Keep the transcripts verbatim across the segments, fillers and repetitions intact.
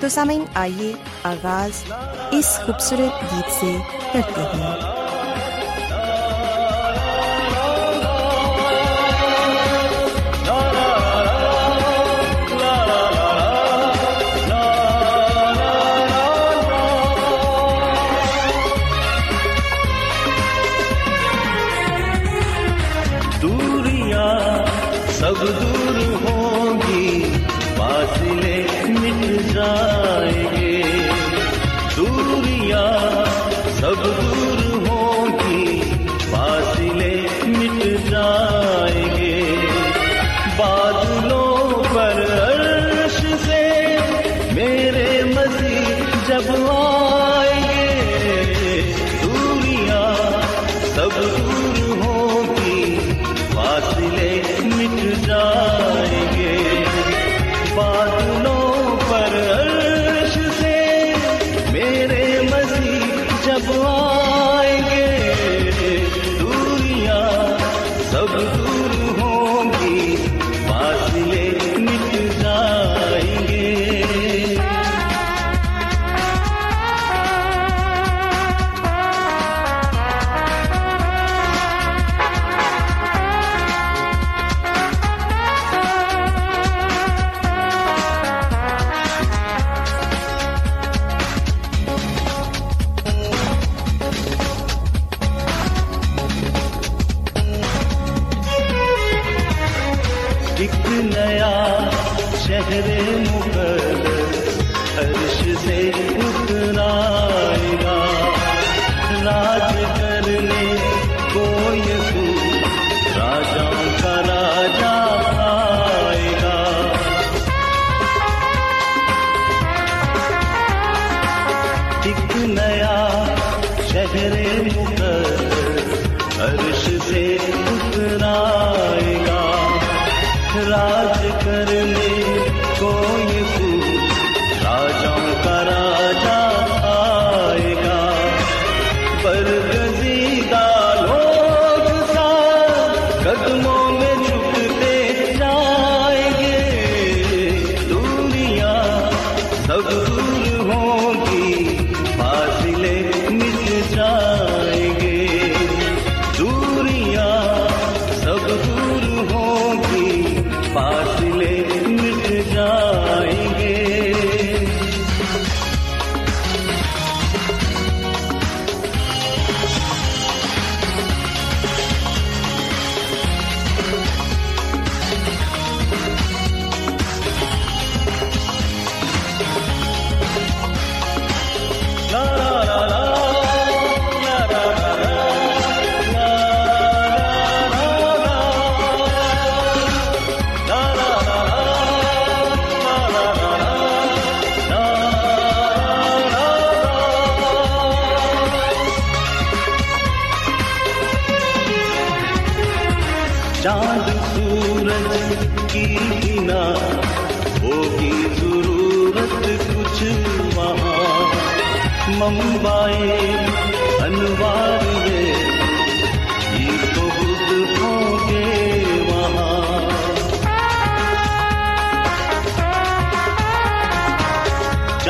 تو سامعین، آئیے آغاز اس خوبصورت گیت سے کرتے ہیں۔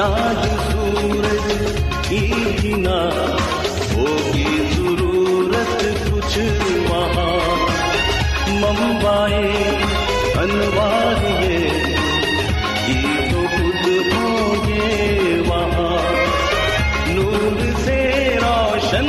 آج سورج کی نہ ہوگی ضرورت کچھ وہاں ممبائے انوار یہ تو خود ہوں گے وہاں نور سے روشن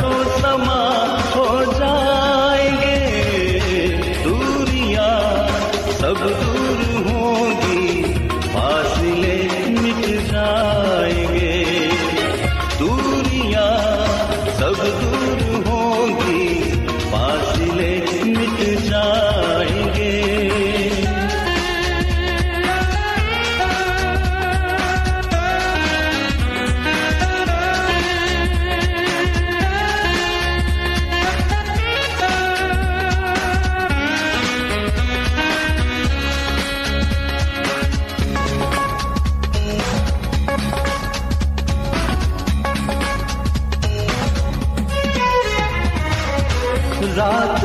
و سما ہو جائیں گے دوریاں سب دور ہوں گی فاصلے مٹ جائیں گے دوریاں سب دور ہوں گی فاصلے مٹ جائیں گے رات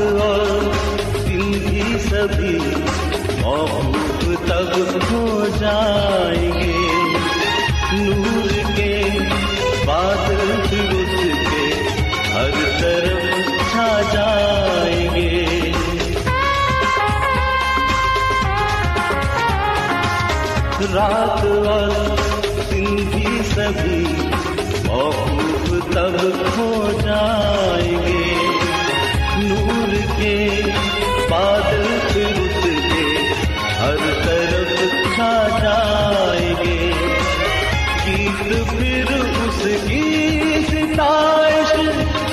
اور دن بھی سبھی محبوب تب ہو جائیں گے نور کے بادل گز کے ہر طرف چھا جائیں گے رات اور دن بھی سبھی محبوب تب ہو جائیں گے نور کے بادل پھر کے ہر طرف چھا جائیں گے گیت پھر اس کی ستائش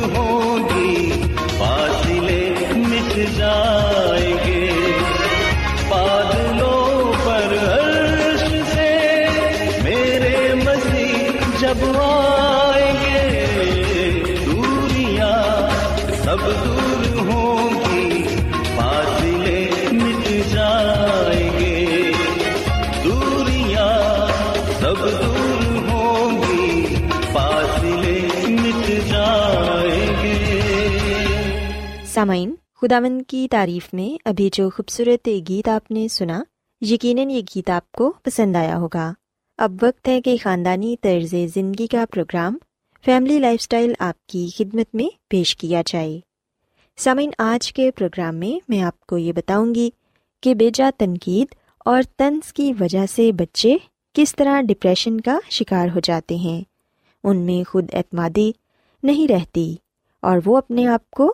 ہوں گی فاصلے مٹ جائیں گے بادلوں پر عرش سے میرے مسیح جب آئیں گے دوریاں سب دور ہوں گی فاصلے مٹ جائیں گے دوریاں سب دور ہوں گی فاصلے مٹ جائیں گے۔ سامعین، خداوند کی تعریف میں ابھی جو خوبصورت گیت آپ نے سنا، یقیناً یہ گیت آپ کو پسند آیا ہوگا۔ اب وقت ہے کہ خاندانی طرز زندگی کا پروگرام فیملی لائف سٹائل آپ کی خدمت میں پیش کیا جائے۔ سامعین، آج کے پروگرام میں میں آپ کو یہ بتاؤں گی کہ بے جا تنقید اور طنز کی وجہ سے بچے کس طرح ڈپریشن کا شکار ہو جاتے ہیں، ان میں خود اعتمادی نہیں رہتی اور وہ اپنے آپ کو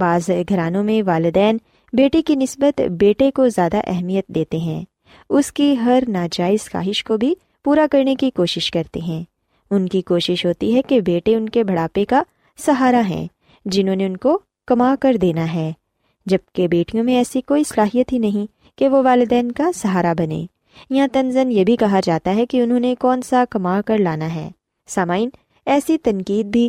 بعض گھرانوں میں والدین بیٹی کی نسبت بیٹے کو زیادہ اہمیت دیتے ہیں، اس کی ہر ناجائز خواہش کو بھی پورا کرنے کی کوشش کرتے ہیں۔ ان کی کوشش ہوتی ہے کہ بیٹے ان کے بڑھاپے کا سہارا ہیں جنہوں نے ان کو کما کر دینا ہے، جبکہ بیٹیوں میں ایسی کوئی صلاحیت ہی نہیں کہ وہ والدین کا سہارا بنے، یا تنزن یہ بھی کہا جاتا ہے کہ انہوں نے کون سا کما کر لانا ہے۔ سامعین، ایسی تنقید بھی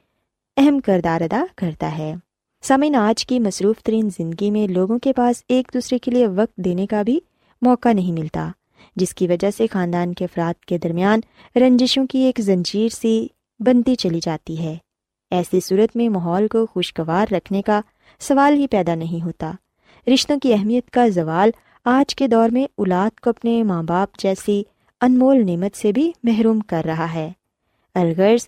اہم کردار ادا کرتا ہے۔ سامعین، آج کی مصروف ترین زندگی میں لوگوں کے پاس ایک دوسرے کے لیے وقت دینے کا بھی موقع نہیں ملتا، جس کی وجہ سے خاندان کے افراد کے درمیان رنجشوں کی ایک زنجیر سی بنتی چلی جاتی ہے۔ ایسی صورت میں ماحول کو خوشگوار رکھنے کا سوال ہی پیدا نہیں ہوتا۔ رشتوں کی اہمیت کا زوال آج کے دور میں اولاد کو اپنے ماں باپ جیسی انمول نعمت سے بھی محروم کر رہا ہے۔ الغرض،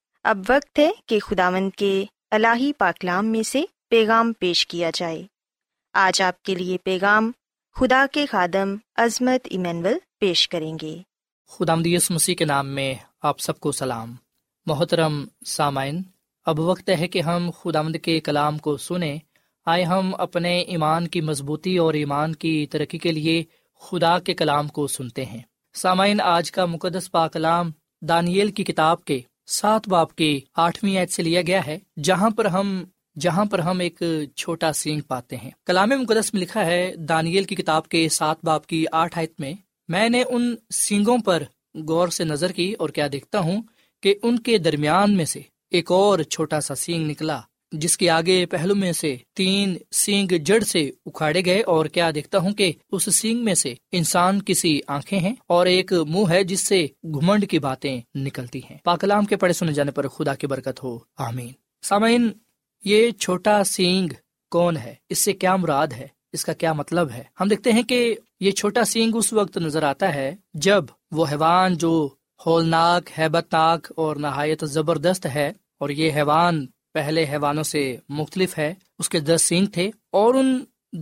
اب وقت ہے کہ خداوند کے الہی پاکلام میں سے پیغام پیش کیا جائے۔ آج آپ کے لیے پیغام خدا کے خادم عظمت ایمنول پیش کریں گے۔ خداوند یسوع مسیح کے نام میں آپ سب کو سلام۔ محترم سامعین، اب وقت ہے کہ ہم خداوند کے کلام کو سنیں۔ آئے ہم اپنے ایمان کی مضبوطی اور ایمان کی ترقی کے لیے خدا کے کلام کو سنتے ہیں۔ سامعین، آج کا مقدس پاک کلام دانییل کی کتاب کے سات باب کی آٹھویں آیت سے لیا گیا ہے، جہاں پر ہم جہاں پر ہم ایک چھوٹا سینگ پاتے ہیں۔ کلام مقدس میں لکھا ہے، دانییل کی کتاب کے سات باب کی آٹھ آیت میں، میں نے ان سینگوں پر غور سے نظر کی اور کیا دیکھتا ہوں کہ ان کے درمیان میں سے ایک اور چھوٹا سا سینگ نکلا، جس کے آگے پہلو میں سے تین سینگ جڑ سے اکھاڑے گئے، اور کیا دیکھتا ہوں کہ اس سینگ میں سے انسان کی سی آنکھیں ہیں اور ایک منہ ہے جس سے گھمنڈ کی باتیں نکلتی ہیں۔ پاک کلام کے پڑھے سنے جانے پر خدا کی برکت ہو، آمین۔ سامعین، یہ چھوٹا سینگ کون ہے؟ اس سے کیا مراد ہے؟ اس کا کیا مطلب ہے؟ ہم دیکھتے ہیں کہ یہ چھوٹا سینگ اس وقت نظر آتا ہے جب وہ حیوان جو ہولناک، ہیبت ناک اور نہایت زبردست ہے، اور یہ حیوان پہلے حیوانوں سے مختلف ہے، اس کے دس سینگ تھے اور ان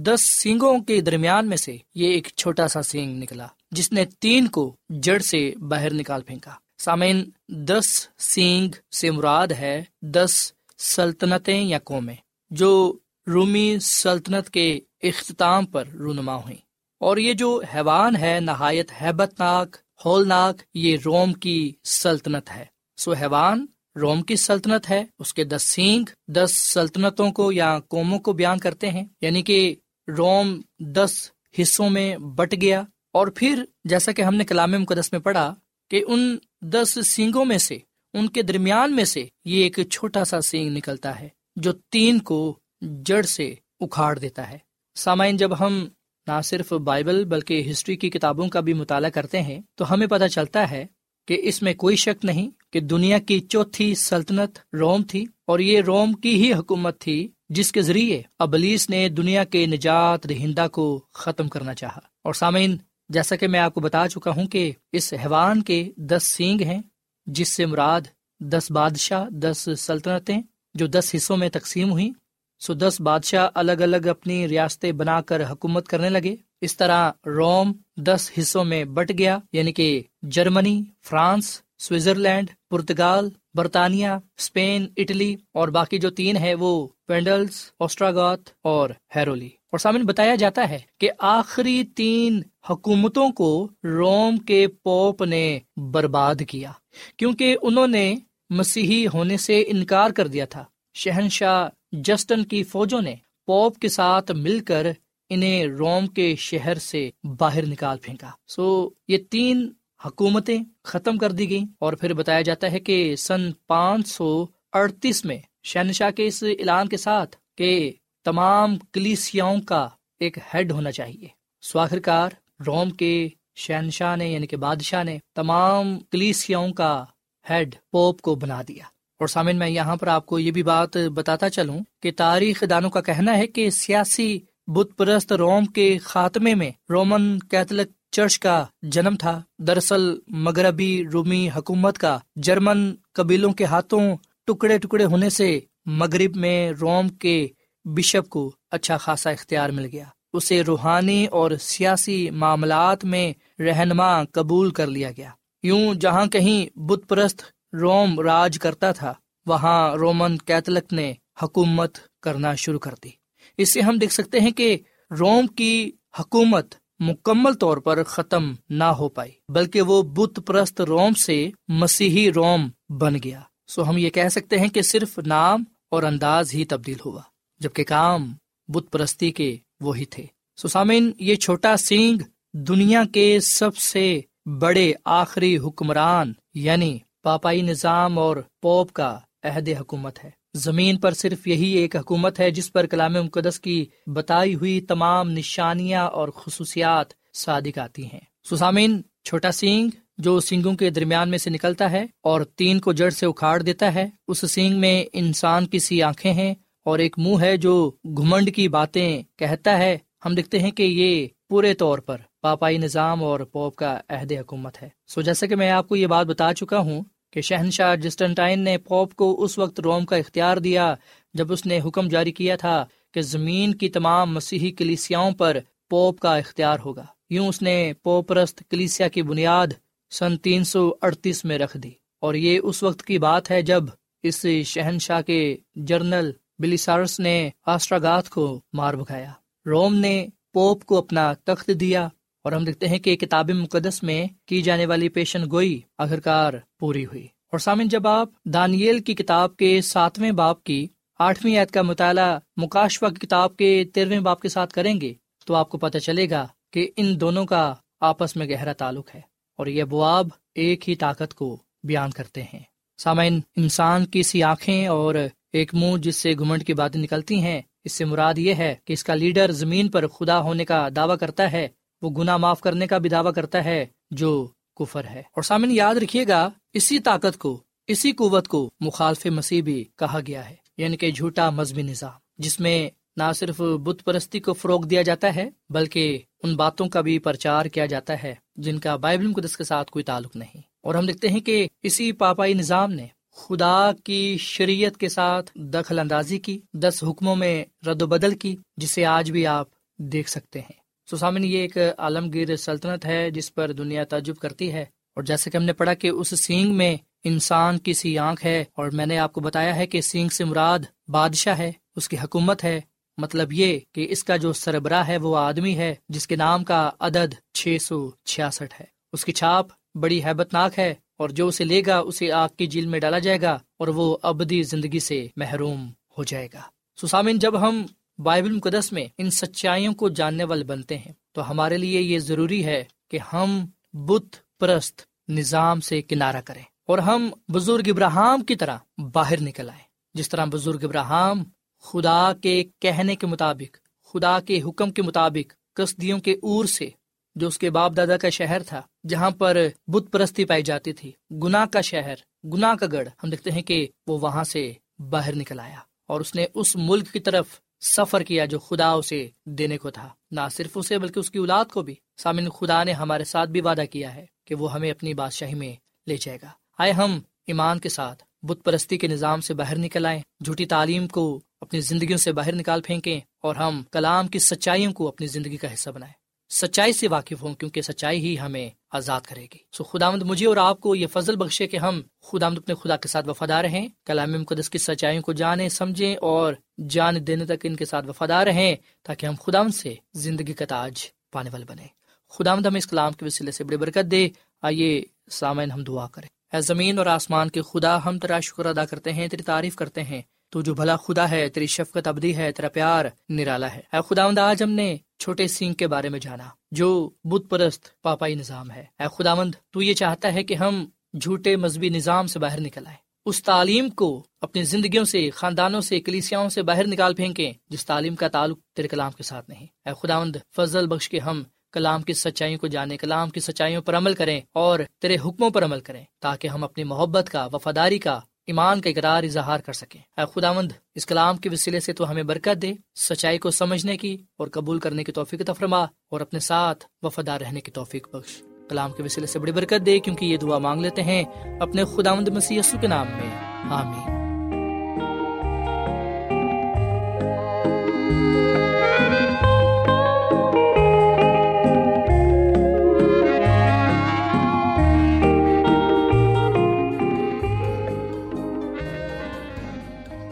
دس سینگوں کے درمیان میں سے یہ ایک چھوٹا سا سینگ نکلا، جس نے تین کو جڑ سے باہر نکال پھینکا۔ سامعین، دس سینگ سے مراد ہے دس سلطنتیں یا قومیں جو رومی سلطنت کے اختتام پر رونما ہوئیں، اور یہ جو حیوان ہے نہایت ہیبت ناک، ہولناک، یہ روم کی سلطنت ہے۔ سو حیوان روم کی سلطنت ہے، اس کے دس سینگ دس سلطنتوں کو یا قوموں کو بیان کرتے ہیں، یعنی کہ روم دس حصوں میں بٹ گیا۔ اور پھر جیسا کہ ہم نے کلام مقدس میں پڑھا کہ ان دس سینگوں میں سے، ان کے درمیان میں سے یہ ایک چھوٹا سا سینگ نکلتا ہے جو تین کو جڑ سے اکھاڑ دیتا ہے۔ سامعین، جب ہم نہ صرف بائبل بلکہ ہسٹری کی کتابوں کا بھی مطالعہ کرتے ہیں تو ہمیں پتہ چلتا ہے کہ اس میں کوئی شک نہیں کہ دنیا کی چوتھی سلطنت روم تھی، اور یہ روم کی ہی حکومت تھی جس کے ذریعے ابلیس نے دنیا کے نجات دہندہ کو ختم کرنا چاہا۔ اور سامعین، جیسا کہ میں آپ کو بتا چکا ہوں کہ اس حیوان کے دس سینگ ہیں، جس سے مراد دس بادشاہ، دس سلطنتیں جو دس حصوں میں تقسیم ہوئیں۔ سو so, دس بادشاہ الگ الگ اپنی ریاستیں بنا کر حکومت کرنے لگے۔ اس طرح روم دس حصوں میں بٹ گیا، یعنی کہ جرمنی، فرانس، سوئٹزرلینڈ، پرتگال، برطانیہ، اسپین، اٹلی اور باقی جو تین ہیں وہ وینڈلز، اوسٹراگوت اور ہیرولی۔ اور سامنے بتایا جاتا ہے کہ آخری تین حکومتوں کو روم کے پوپ نے برباد کیا کیونکہ انہوں نے مسیحی ہونے سے انکار کر دیا تھا۔ شہنشاہ جسٹن کی فوجوں نے پوپ کے ساتھ مل کر انہیں روم کے شہر سے باہر نکال پھینکا۔ سو so, یہ تین حکومتیں ختم کر دی گئیں اور پھر بتایا جاتا ہے کہ سن پانچ سو اڑتیس میں شہنشاہ کے اس اعلان کے ساتھ کہ تمام کلیسیاؤں کا ایک ہیڈ ہونا چاہیے، سو آخر کار روم کے شہنشاہ نے یعنی کہ بادشاہ نے تمام کلیسیاؤں کا ہیڈ پوپ کو بنا دیا۔ اور سامعین، میں یہاں پر آپ کو یہ بھی بات بتاتا چلوں کہ تاریخ دانوں کا کہنا ہے کہ سیاسی بت پرست روم کے خاتمے میں رومن کیتھولک چرچ کا جنم تھا۔ دراصل مغربی رومی حکومت کا جرمن قبیلوں کے ہاتھوں ٹکڑے ٹکڑے ہونے سے مغرب میں روم کے بشپ کو اچھا خاصا اختیار مل گیا، اسے روحانی اور سیاسی معاملات میں رہنما قبول کر لیا گیا۔ یوں جہاں کہیں بت پرست روم راج کرتا تھا، وہاں رومن کیتھولک نے حکومت کرنا شروع کر دی۔ اس سے ہم دیکھ سکتے ہیں کہ روم کی حکومت مکمل طور پر ختم نہ ہو پائی بلکہ وہ بت پرست روم سے مسیحی روم بن گیا۔ سو ہم یہ کہہ سکتے ہیں کہ صرف نام اور انداز ہی تبدیل ہوا جبکہ کام بت پرستی کے وہی تھے۔ سو سامعین، یہ چھوٹا سینگ دنیا کے سب سے بڑے آخری حکمران یعنی پاپائی نظام اور پوپ کا عہد حکومت ہے۔ زمین پر صرف یہی ایک حکومت ہے جس پر کلام مقدس کی بتائی ہوئی تمام نشانیاں اور خصوصیات صادق آتی ہیں۔ سسامین، چھوٹا سینگ جو سینگوں کے درمیان میں سے نکلتا ہے اور تین کو جڑ سے اکھاڑ دیتا ہے، اس سینگ میں انسان کی سی آنکھیں ہیں اور ایک منہ ہے جو گھمنڈ کی باتیں کہتا ہے۔ ہم دیکھتے ہیں کہ یہ پورے طور پر پاپائی نظام اور پوپ کا عہد حکومت ہے۔ سو جیسا کہ میں آپ کو یہ بات بتا چکا ہوں کہ شہنشاہ جسٹنٹائن نے پوپ کو اس وقت روم کا اختیار دیا جب اس نے حکم جاری کیا تھا کہ زمین کی تمام مسیحی کلیسیاؤں پر پوپ کا اختیار ہوگا۔ یوں اس نے پوپ پرست کلیسیا کی بنیاد سن تین سو اڑتیس میں رکھ دی، اور یہ اس وقت کی بات ہے جب اس شہنشاہ کے جرنل بلیسارس نے آسٹراگات کو مار بھگایا۔ روم نے پوپ کو اپنا تخت دیا، اور ہم دیکھتے ہیں کہ کتاب مقدس میں کی جانے والی پیشن گوئی آخرکار پوری ہوئی۔ اور سامن، جب آپ دانییل کی کتاب کے ساتویں باب کی آٹھویں آیت کا مطالعہ مکاشفہ کی کتاب کے تیرہویں باب کے ساتھ کریں گے تو آپ کو پتہ چلے گا کہ ان دونوں کا آپس میں گہرا تعلق ہے اور یہ بواب ایک ہی طاقت کو بیان کرتے ہیں۔ سامعین، انسان کی سی آنکھیں اور ایک منہ جس سے گھمنڈ کی باتیں نکلتی ہیں، اس سے مراد یہ ہے کہ اس کا لیڈر زمین پر خدا ہونے کا دعویٰ کرتا ہے، وہ گناہ معاف کرنے کا بھی دعویٰ کرتا ہے جو کفر ہے۔ اور سامعین، یاد رکھیے گا، اسی طاقت کو، اسی قوت کو مخالف مسیح بھی کہا گیا ہے، یعنی کہ جھوٹا مذہبی نظام جس میں نہ صرف بت پرستی کو فروغ دیا جاتا ہے بلکہ ان باتوں کا بھی پرچار کیا جاتا ہے جن کا بائبل مقدس کے ساتھ کوئی تعلق نہیں۔ اور ہم دیکھتے ہیں کہ اسی پاپائی نظام نے خدا کی شریعت کے ساتھ دخل اندازی کی، دس حکموں میں رد و بدل کی، جسے آج بھی آپ دیکھ سکتے ہیں۔ سو سامنے، یہ ایک عالمگیر سلطنت ہے جس پر دنیا تعجب کرتی ہے۔ اور جیسے کہ ہم نے پڑھا کہ اس سینگ میں انسان کی سی آنکھ ہے، اور میں نے آپ کو بتایا ہے کہ سینگ سے مراد بادشاہ ہے، اس کی حکومت ہے۔ مطلب یہ کہ اس کا جو سربراہ ہے وہ آدمی ہے جس کے نام کا عدد چھ سو چھیاسٹھ ہے، اس کی چھاپ بڑی ہیبت ناک ہے، اور جو اسے لے گا اسے آگ کی جیل میں ڈالا جائے گا اور وہ ابدی زندگی سے محروم ہو جائے گا۔ سو سامعین، جب ہم بائبل مقدس میں ان سچائیوں کو جاننے والے بنتے ہیں تو ہمارے لیے یہ ضروری ہے کہ ہم بت پرست نظام سے کنارہ کریں اور ہم بزرگ ابراہیم کی طرح باہر نکل آئیں۔ جس طرح بزرگ ابراہیم خدا کے کہنے کے مطابق، خدا کے حکم کے مطابق کسدیوں کے اور سے، جو اس کے باپ دادا کا شہر تھا جہاں پر بت پرستی پائی جاتی تھی، گناہ کا شہر، گناہ کا گڑھ، ہم دیکھتے ہیں کہ وہ وہاں سے باہر نکل آیا اور اس نے اس ملک کی طرف سفر کیا جو خدا اسے دینے کو تھا، نہ صرف اسے بلکہ اس کی اولاد کو بھی۔ سامعین، خدا نے ہمارے ساتھ بھی وعدہ کیا ہے کہ وہ ہمیں اپنی بادشاہی میں لے جائے گا۔ آئے ہم ایمان کے ساتھ بت پرستی کے نظام سے باہر نکل آئیں، جھوٹی تعلیم کو اپنی زندگیوں سے باہر نکال پھینکیں اور ہم کلام کی سچائیوں کو اپنی زندگی کا حصہ بنائیں۔ سچائی سے واقف ہوں، کیونکہ سچائی ہی ہمیں آزاد کرے گی۔ سو so, خداوند مجھے اور آپ کو یہ فضل بخشے کہ ہم خداوند اپنے خدا کے ساتھ وفادار رہیں، کلام مقدس کی سچائیوں کو جانیں، سمجھیں اور جان دینے تک ان کے ساتھ وفادار رہیں، تاکہ ہم خداوند سے زندگی کا تاج پانے والے بنیں۔ خداوند ہمیں اس کلام کے وسیلے سے بڑی برکت دے۔ آئیے سامعین ہم دعا کریں۔ اے زمین اور آسمان کے خدا، ہم تیرا شکر ادا کرتے ہیں، تیری تعریف کرتے ہیں، تو جو بھلا خدا ہے، تیری شفقت ابدی ہے، تیرا پیار نرالا ہے۔ اے خداوند، آج ہم نے چھوٹے سینگ کے بارے میں جانا جو بت پرست پاپائی نظام ہے۔ اے خداوند، تو یہ چاہتا ہے کہ ہم جھوٹے مذہبی نظام سے باہر نکل آئیں، اس تعلیم کو اپنی زندگیوں سے، خاندانوں سے، کلیسیاؤں سے باہر نکال پھینکیں جس تعلیم کا تعلق تیرے کلام کے ساتھ نہیں۔ اے خداوند، فضل بخش کے ہم کلام کی سچائیوں کو جانیں، کلام کی سچائیوں پر عمل کریں اور تیرے حکموں پر عمل کریں، تاکہ ہم اپنی محبت کا، وفاداری کا، ایمان کا اقرار، اظہار کر سکیں۔ اے خداوند، اس کلام کے وسیلے سے تو ہمیں برکت دے، سچائی کو سمجھنے کی اور قبول کرنے کی توفیق عطا فرما، اور اپنے ساتھ وفادار رہنے کی توفیق بخش۔ کلام کے وسیلے سے بڑی برکت دے، کیونکہ یہ دعا مانگ لیتے ہیں اپنے خداوند مسیح یسوع کے نام میں، آمین۔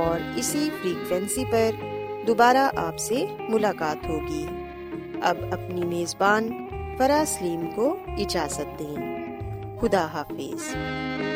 اور اسی فریکوینسی پر دوبارہ آپ سے ملاقات ہوگی۔ اب اپنی میزبان فرا سلیم کو اجازت دیں۔ خدا حافظ۔